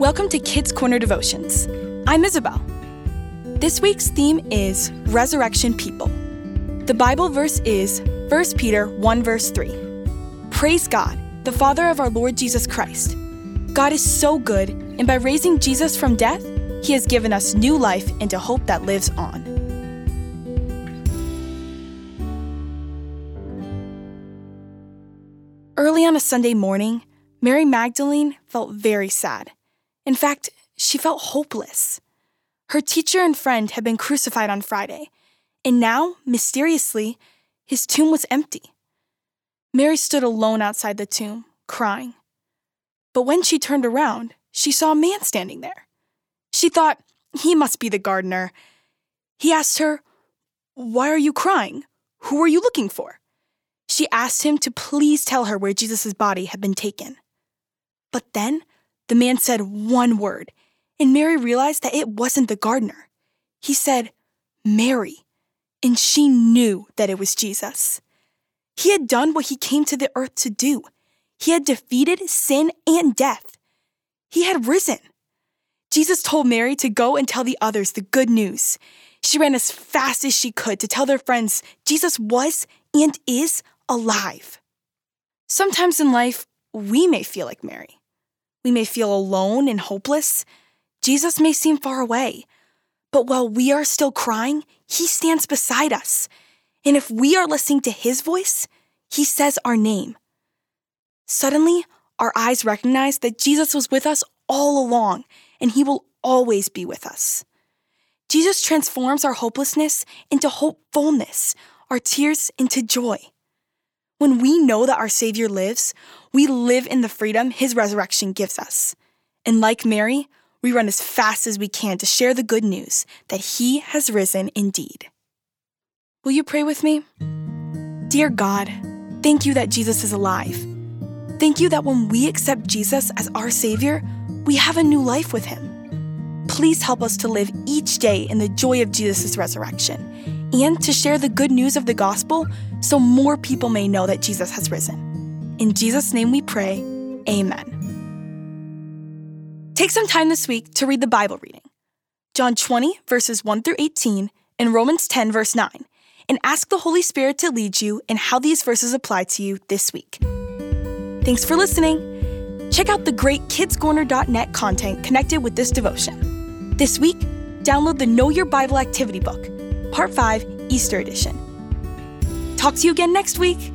Welcome to Kids Corner Devotions. I'm Isabel. This week's theme is Resurrection People. The Bible verse is 1 Peter 1 verse 3. Praise God, the Father of our Lord Jesus Christ. God is so good, and by raising Jesus from death, He has given us new life and a hope that lives on. Early on a Sunday morning, Mary Magdalene felt very sad. In fact, she felt hopeless. Her teacher and friend had been crucified on Friday, and now, mysteriously, his tomb was empty. Mary stood alone outside the tomb, crying. But when she turned around, she saw a man standing there. She thought, he must be the gardener. He asked her, "Why are you crying? Who are you looking for?" She asked him to please tell her where Jesus' body had been taken. But then the man said one word, and Mary realized that it wasn't the gardener. He said, "Mary," and she knew that it was Jesus. He had done what he came to the earth to do. He had defeated sin and death. He had risen. Jesus told Mary to go and tell the others the good news. She ran as fast as she could to tell their friends Jesus was and is alive. Sometimes in life, we may feel like Mary. We may feel alone and hopeless. Jesus may seem far away, but while we are still crying, He stands beside us. And if we are listening to His voice, He says our name. Suddenly, our eyes recognize that Jesus was with us all along, and He will always be with us. Jesus transforms our hopelessness into hopefulness, our tears into joy. When we know that our Savior lives, we live in the freedom His resurrection gives us. And like Mary, we run as fast as we can to share the good news that He has risen indeed. Will you pray with me? Dear God, thank You that Jesus is alive. Thank You that when we accept Jesus as our Savior, we have a new life with Him. Please help us to live each day in the joy of Jesus' resurrection and to share the good news of the gospel so more people may know that Jesus has risen. In Jesus' name we pray, amen. Take some time this week to read the Bible reading, John 20, verses 1 through 18, and Romans 10, verse 9, and ask the Holy Spirit to lead you in how these verses apply to you this week. Thanks for listening. Check out the great kidscorner.net content connected with this devotion. This week, download the Know Your Bible Activity Book, Part 5, Easter Edition. Talk to you again next week.